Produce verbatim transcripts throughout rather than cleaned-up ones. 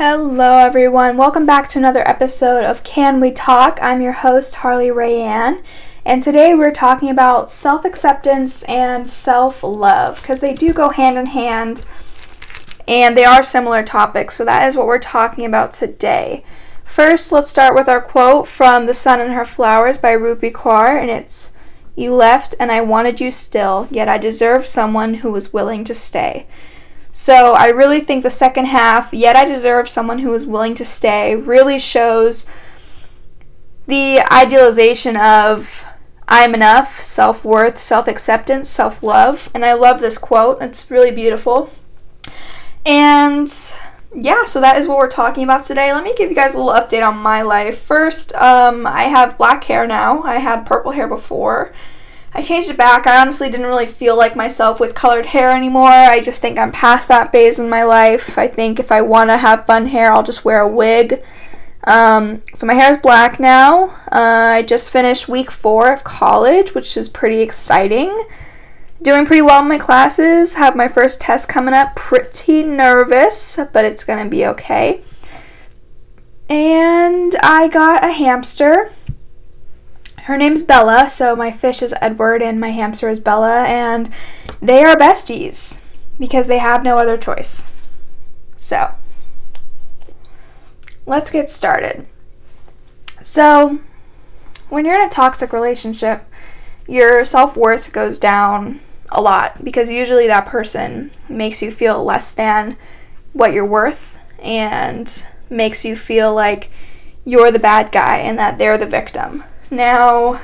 Hello everyone, welcome back to another episode of Can We Talk? I'm your host, Harley Rayanne, and today we're talking about self-acceptance and self-love, because they do go hand in hand, and they are similar topics, so that is what we're talking about today. First, let's start with our quote from The Sun and Her Flowers by Rupi Kaur, and it's, "You left and I wanted you still, yet I deserved someone who was willing to stay." So I really think the second half, "yet I deserve someone who is willing to stay," really shows the idealization of I'm enough, self-worth, self-acceptance, self-love. And I love this quote. It's really beautiful. And yeah, so that is what we're talking about today. Let me give you guys a little update on my life. First, um, I have black hair now. I had purple hair before. I changed it back. I honestly didn't really feel like myself with colored hair anymore. I just think I'm past that phase in my life. I think if I want to have fun hair, I'll just wear a wig. Um, so my hair is black now. Uh, I just finished week four of college, which is pretty exciting. Doing pretty well in my classes. Have my first test coming up. Pretty nervous, but it's going to be okay. And I got a hamster. Her name's Bella, so my fish is Edward and my hamster is Bella, and they are besties because they have no other choice. So, let's get started. So, when you're in a toxic relationship, your self-worth goes down a lot because usually that person makes you feel less than what you're worth and makes you feel like you're the bad guy and that they're the victim. Now,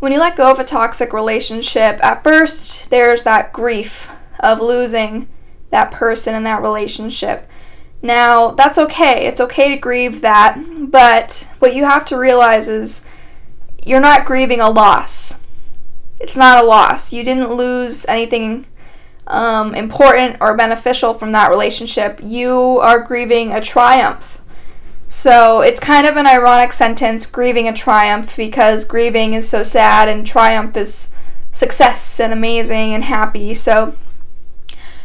when you let go of a toxic relationship, at first there's that grief of losing that person in that relationship. Now, that's okay. It's okay to grieve that, but what you have to realize is you're not grieving a loss. It's not a loss. You didn't lose anything um, important or beneficial from that relationship. You are grieving a triumph. So it's kind of an ironic sentence, grieving a triumph, because grieving is so sad and triumph is success and amazing and happy. So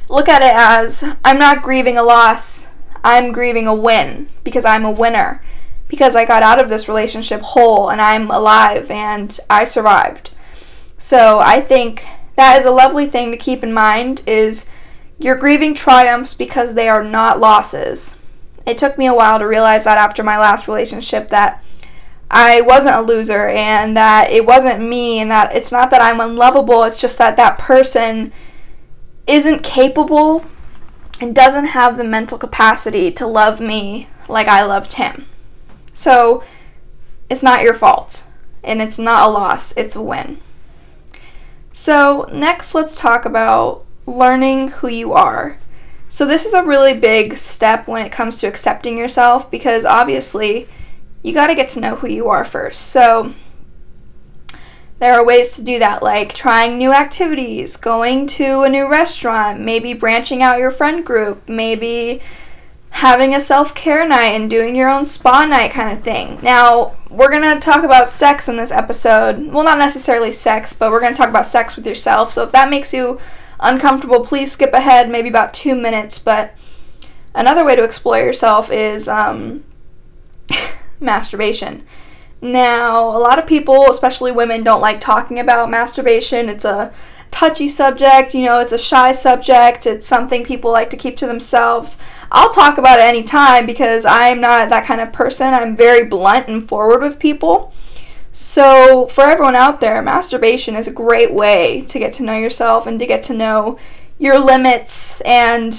look at it as, I'm not grieving a loss, I'm grieving a win, because I'm a winner, because I got out of this relationship whole and I'm alive and I survived. So I think that is a lovely thing to keep in mind, is you're grieving triumphs because they are not losses. It took me a while to realize that after my last relationship, that I wasn't a loser and that it wasn't me and that it's not that I'm unlovable. It's just that that person isn't capable and doesn't have the mental capacity to love me like I loved him. So it's not your fault and it's not a loss. It's a win. So next, let's talk about learning who you are. So this is a really big step when it comes to accepting yourself, because obviously you got to get to know who you are first. So there are ways to do that, like trying new activities, going to a new restaurant, maybe branching out your friend group, maybe having a self-care night and doing your own spa night kind of thing. Now, we're going to talk about sex in this episode. Well, not necessarily sex, but we're going to talk about sex with yourself. So if that makes you uncomfortable, please skip ahead maybe about two minutes, but another way to explore yourself is um, masturbation. Now, a lot of people, especially women, don't like talking about masturbation. It's a touchy subject, you know, it's a shy subject, it's something people like to keep to themselves. I'll talk about it anytime because I'm not that kind of person. I'm very blunt and forward with people. So, for everyone out there, masturbation is a great way to get to know yourself and to get to know your limits and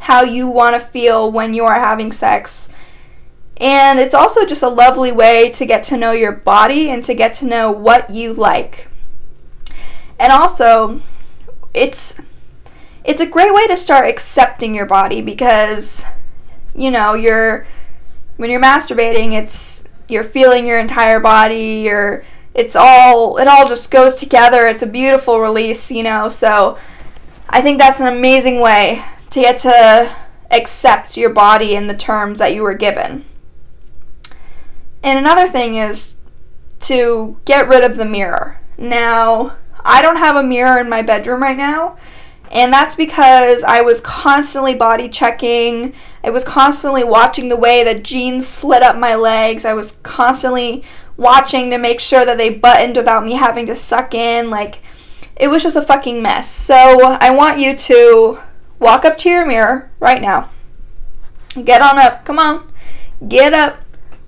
how you want to feel when you are having sex. And it's also just a lovely way to get to know your body and to get to know what you like. And also, it's it's a great way to start accepting your body because, you know, you're when you're masturbating, it's you're feeling your entire body, you're, it's all, it all just goes together. It's a beautiful release, you know, so I think that's an amazing way to get to accept your body in the terms that you were given. And another thing is to get rid of the mirror. Now, I don't have a mirror in my bedroom right now. And that's because I was constantly body checking. I was constantly watching the way that jeans slid up my legs. I was constantly watching to make sure that they buttoned without me having to suck in. Like, it was just a fucking mess. So I want you to walk up to your mirror right now. Get on up. Come on. Get up.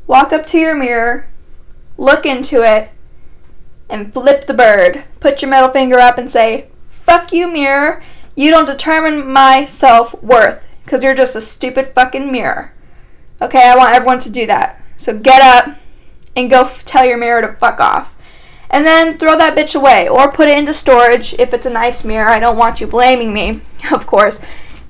Walk up to your mirror. Look into it. And flip the bird. Put your middle finger up and say, fuck you, mirror. You don't determine my self-worth. Because you're just a stupid fucking mirror. Okay, I want everyone to do that. So get up and go f- tell your mirror to fuck off. And then throw that bitch away. Or put it into storage if it's a nice mirror. I don't want you blaming me, of course,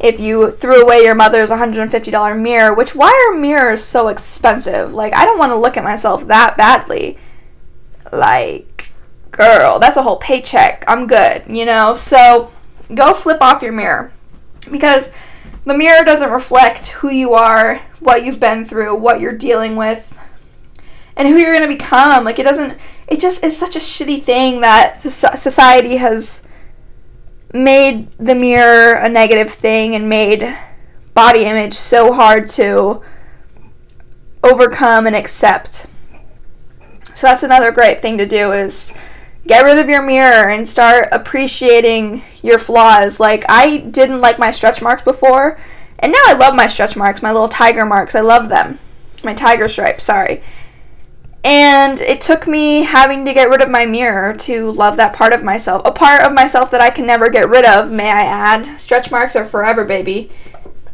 if you threw away your mother's one hundred fifty dollars mirror. Which, why are mirrors so expensive? Like, I don't want to look at myself that badly. Like, girl, that's a whole paycheck. I'm good, you know? So go flip off your mirror. Because the mirror doesn't reflect who you are, what you've been through, what you're dealing with, and who you're going to become. Like, it doesn't, it just is such a shitty thing that society has made the mirror a negative thing and made body image so hard to overcome and accept. So that's another great thing to do, is get rid of your mirror and start appreciating your flaws. Like, I didn't like my stretch marks before, and now I love my stretch marks, my little tiger marks. I love them. My tiger stripes, sorry. And it took me having to get rid of my mirror to love that part of myself. A part of myself that I can never get rid of, may I add. Stretch marks are forever, baby.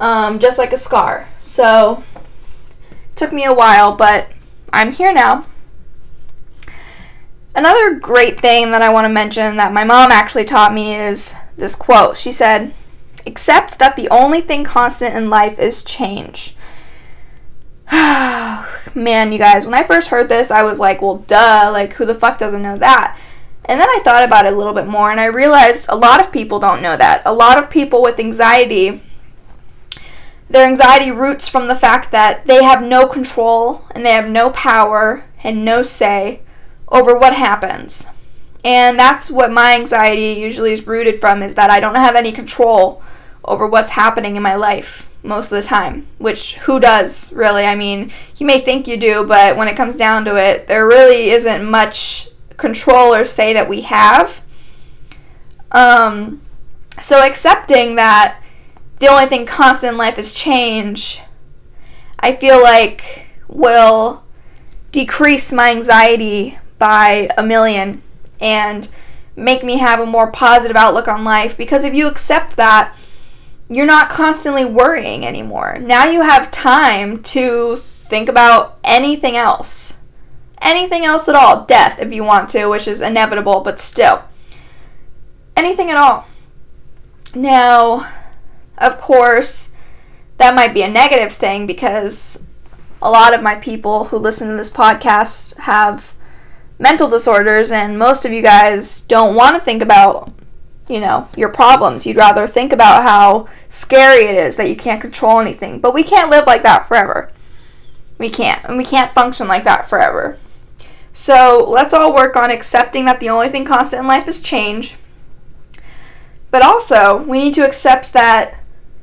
Um, just like a scar. So, it took me a while, but I'm here now. Another great thing that I want to mention that my mom actually taught me is this quote. She said, "Accept that the only thing constant in life is change." Man, you guys, when I first heard this, I was like, well, duh, like, who the fuck doesn't know that? And then I thought about it a little bit more, and I realized a lot of people don't know that. A lot of people with anxiety, their anxiety roots from the fact that they have no control, and they have no power, and no say over what happens. And that's what my anxiety usually is rooted from, is that I don't have any control over what's happening in my life most of the time. Which, who does, really? I mean, you may think you do, but when it comes down to it, there really isn't much control or say that we have. Um, so accepting that the only thing constant in life is change, I feel like will decrease my anxiety by a million and make me have a more positive outlook on life. Because if you accept that, you're not constantly worrying anymore. Now you have time to think about anything else. Anything else at all. Death, if you want to, which is inevitable, but still. Anything at all. Now, of course, that might be a negative thing, because a lot of my people who listen to this podcast have mental disorders, and most of you guys don't want to think about, you know, your problems. You'd rather think about how scary it is that you can't control anything. But we can't live like that forever. We can't. And we can't function like that forever. So let's all work on accepting that the only thing constant in life is change. But also, we need to accept that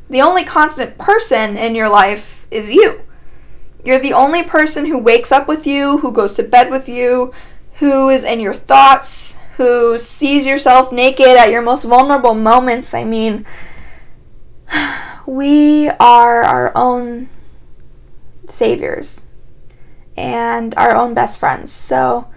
the only constant person in your life is you. You're the only person who wakes up with you, who goes to bed with you, who is in your thoughts, who sees yourself naked at your most vulnerable moments. I mean, we are our own saviors and our own best friends. So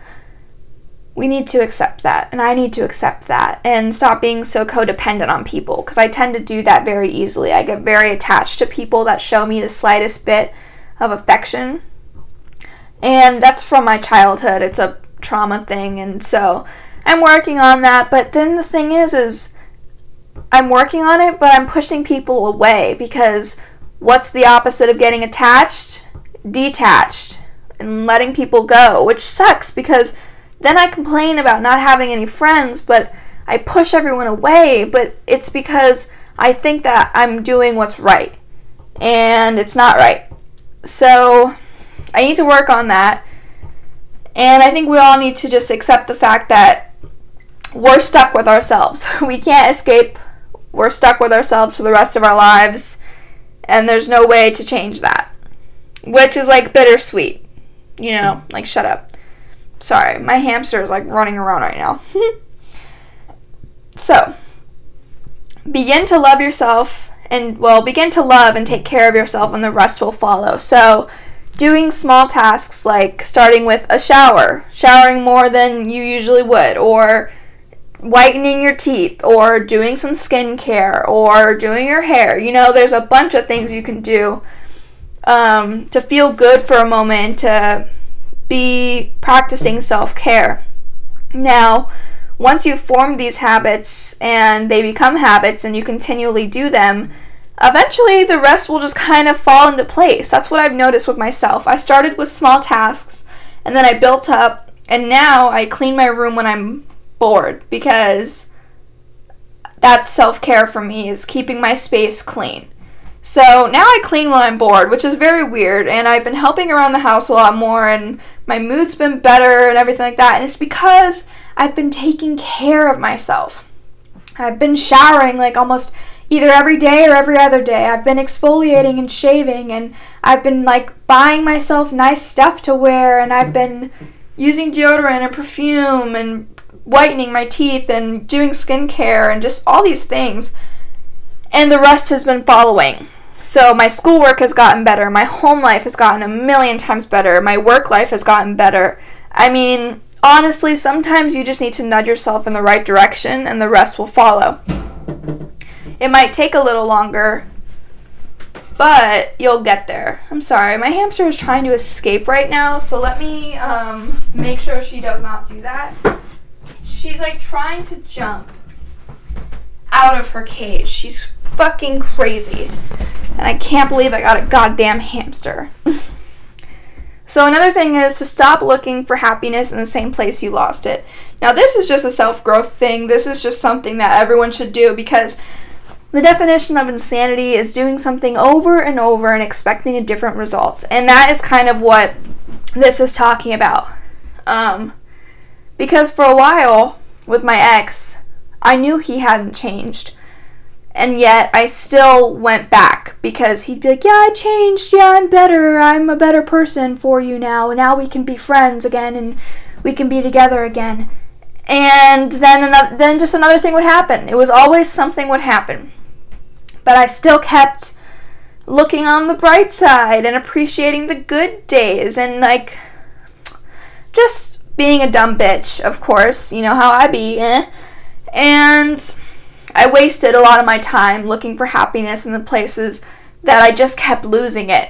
we need to accept that, and I need to accept that, and stop being so codependent on people, because I tend to do that very easily. I get very attached to people that show me the slightest bit of affection, and that's from my childhood. It's a trauma thing, and so I'm working on that. But then the thing is is I'm working on it, but I'm pushing people away, because what's the opposite of getting attached? Detached, and letting people go, which sucks, because then I complain about not having any friends, but I push everyone away. But it's because I think that I'm doing what's right, and it's not right. So I need to work on that. And I think we all need to just accept the fact that we're stuck with ourselves. We can't escape we're stuck with ourselves for the rest of our lives, and there's no way to change that, which is, like, bittersweet, you know, like, shut up. Sorry, my hamster is, like, running around right now. So, begin to love yourself, and, well, begin to love and take care of yourself, and the rest will follow. So, doing small tasks, like starting with a shower, showering more than you usually would, or whitening your teeth, or doing some skincare, or doing your hair. You know, there's a bunch of things you can do um, to feel good for a moment, to be practicing self-care. Now, once you've formed these habits and they become habits and you continually do them, eventually the rest will just kind of fall into place. That's what I've noticed with myself. I started with small tasks and then I built up, and now I clean my room when I'm bored, because that's self-care for me, is keeping my space clean. So now I clean when I'm bored, which is very weird, and I've been helping around the house a lot more, and my mood's been better and everything like that, and it's because I've been taking care of myself. I've been showering like almost either every day or every other day. I've been exfoliating and shaving, and I've been like buying myself nice stuff to wear, and I've been using deodorant and perfume and whitening my teeth and doing skincare and just all these things, and the rest has been following. So my schoolwork has gotten better, my home life has gotten a million times better, my work life has gotten better. I mean, honestly, sometimes you just need to nudge yourself in the right direction and the rest will follow. It might take a little longer, but you'll get there. I'm sorry, my hamster is trying to escape right now, so let me um, make sure she does not do that. She's like trying to jump out of her cage. She's fucking crazy. And I can't believe I got a goddamn hamster. So another thing is to stop looking for happiness in the same place you lost it. Now this is just a self-growth thing. This is just something that everyone should do, because the definition of insanity is doing something over and over and expecting a different result. And that is kind of what this is talking about. Um... Because for a while, with my ex, I knew he hadn't changed. And yet, I still went back, because he'd be like, yeah, I changed, yeah, I'm better, I'm a better person for you now, now we can be friends again, and we can be together again. And then another, then just another thing would happen. It was always something would happen. But I still kept looking on the bright side, and appreciating the good days, and like, just being a dumb bitch, of course, you know how I be, eh? And I wasted a lot of my time looking for happiness in the places that I just kept losing it,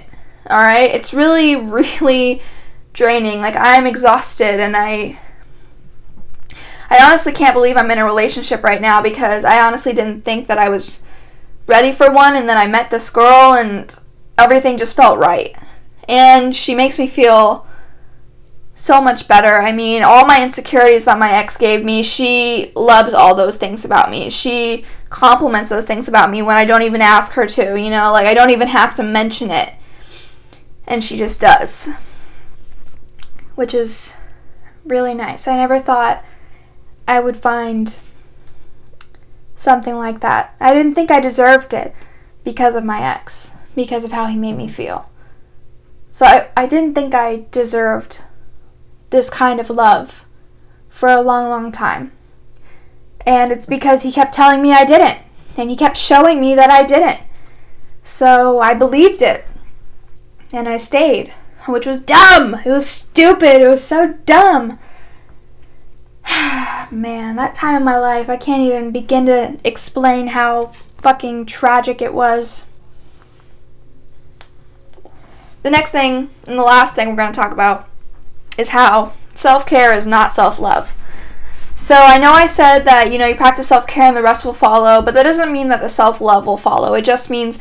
alright? It's really, really draining. Like, I'm exhausted, and I, I honestly can't believe I'm in a relationship right now, because I honestly didn't think that I was ready for one, and then I met this girl, and everything just felt right. And she makes me feel so much better. I mean, all my insecurities that my ex gave me, she loves all those things about me. She compliments those things about me when I don't even ask her to, you know, like I don't even have to mention it. And she just does. Which is really nice. I never thought I would find something like that. I didn't think I deserved it because of my ex, because of how he made me feel. So I, I didn't think I deserved this kind of love for a long, long time. And it's because he kept telling me I didn't. And he kept showing me that I didn't. So I believed it. And I stayed. Which was dumb. It was stupid. It was so dumb. Man, that time in my life, I can't even begin to explain how fucking tragic it was. The next thing, and the last thing we're going to talk about, is how self-care is not self-love. So I know I said that, you know, you practice self-care and the rest will follow, but that doesn't mean that the self-love will follow. It just means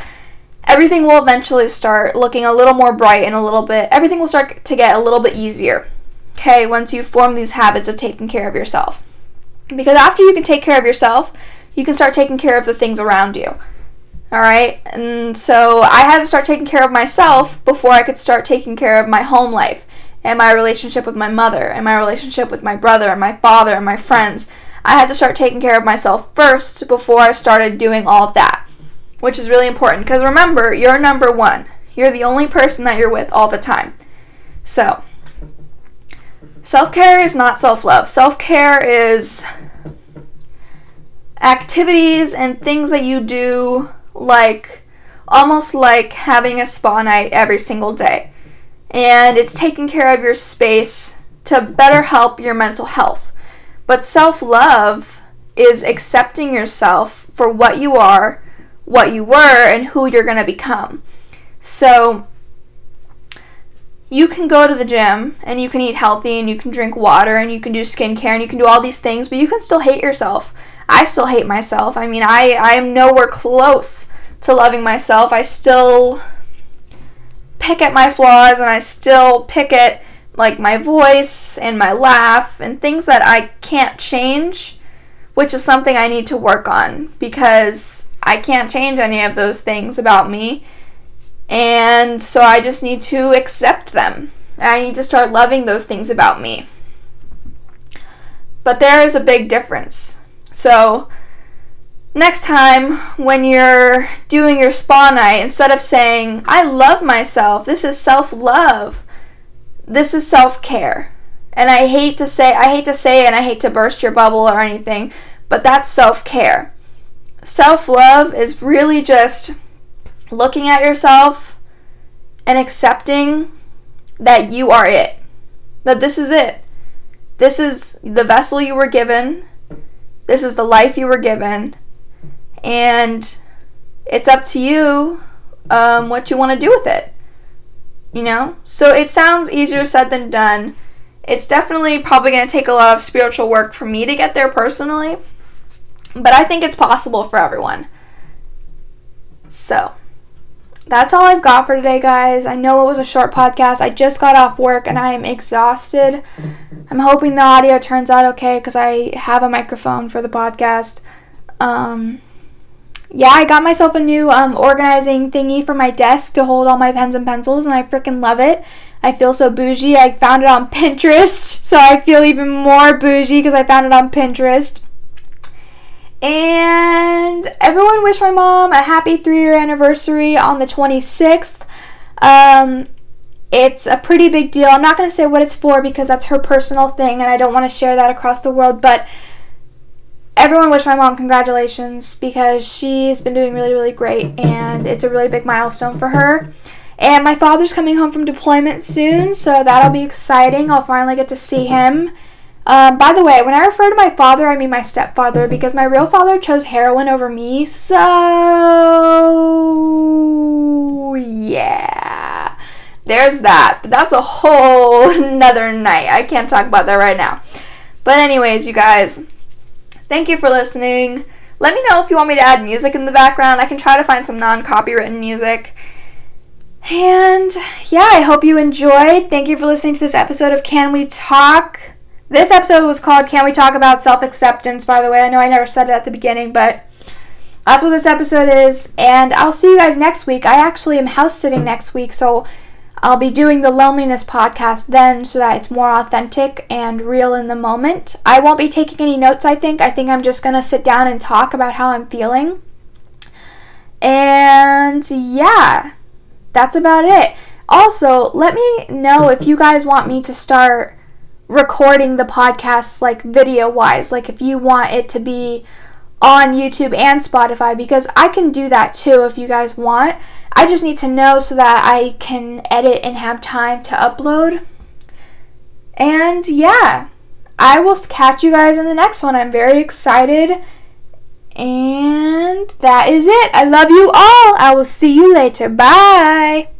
everything will eventually start looking a little more bright and a little bit, everything will start to get a little bit easier, okay, once you form these habits of taking care of yourself. Because after you can take care of yourself, you can start taking care of the things around you. Alright, and so I had to start taking care of myself before I could start taking care of my home life, and my relationship with my mother, and my relationship with my brother, and my father, and my friends. I had to start taking care of myself first before I started doing all of that, which is really important because remember, you're number one. You're the only person that you're with all the time. So, self-care is not self-love. Self-care is activities and things that you do, like almost like having a spa night every single day. And it's taking care of your space to better help your mental health. But self-love is accepting yourself for what you are, what you were, and who you're going to become. So you can go to the gym and you can eat healthy and you can drink water and you can do skincare and you can do all these things, but you can still hate yourself. I still hate myself. I mean, I, I am nowhere close to loving myself. I still pick at my flaws and I still pick at like my voice and my laugh and things that I can't change, which is something I need to work on because I can't change any of those things about me. And so I just need to accept them. I need to start loving those things about me. But there is a big difference. So next time when you're doing your spa night, instead of saying, I love myself, this is self-love, this is self-care. And I hate to say, I hate to say it and I hate to burst your bubble or anything, but that's self-care. Self-love is really just looking at yourself and accepting that you are it, that this is it. This is the vessel you were given. This is the life you were given. And it's up to you um, what you want to do with it, you know? So it sounds easier said than done. It's definitely probably going to take a lot of spiritual work for me to get there personally, but I think it's possible for everyone. So that's all I've got for today, guys. I know it was a short podcast. I just got off work and I am exhausted. I'm hoping the audio turns out okay because I have a microphone for the podcast. Um, yeah, I got myself a new um, organizing thingy for my desk to hold all my pens and pencils, and I freaking love it. I feel so bougie. I found it on Pinterest, so I feel even more bougie because I found it on Pinterest. And everyone wish my mom a happy three-year anniversary on the twenty-sixth. Um, it's a pretty big deal. I'm not going to say what it's for because that's her personal thing and I don't want to share that across the world, but everyone wish my mom congratulations because she's been doing really, really great and it's a really big milestone for her. And my father's coming home from deployment soon, so that'll be exciting. I'll finally get to see him. Um, by the way, when I refer to my father, I mean my stepfather, because my real father chose heroin over me, so yeah, there's that, but that's a whole nother night. I can't talk about that right now, but anyways, you guys, thank you for listening. Let me know if you want me to add music in the background. I can try to find some non-copywritten music. And yeah, I hope you enjoyed. Thank you for listening to this episode of Can We Talk? This episode was called Can We Talk About Self-Acceptance, by the way. I know I never said it at the beginning, but that's what this episode is. And I'll see you guys next week. I actually am house-sitting next week, so I'll be doing the loneliness podcast then so that it's more authentic and real in the moment. I won't be taking any notes, I think. I think I'm just going to sit down and talk about how I'm feeling. And yeah, that's about it. Also, let me know if you guys want me to start recording the podcast like video wise, like if you want it to be on YouTube and Spotify, because I can do that too if you guys want. I just need to know so that I can edit and have time to upload. And yeah, I will catch you guys in the next one. I'm very excited. And that is it. I love you all. I will see you later. Bye.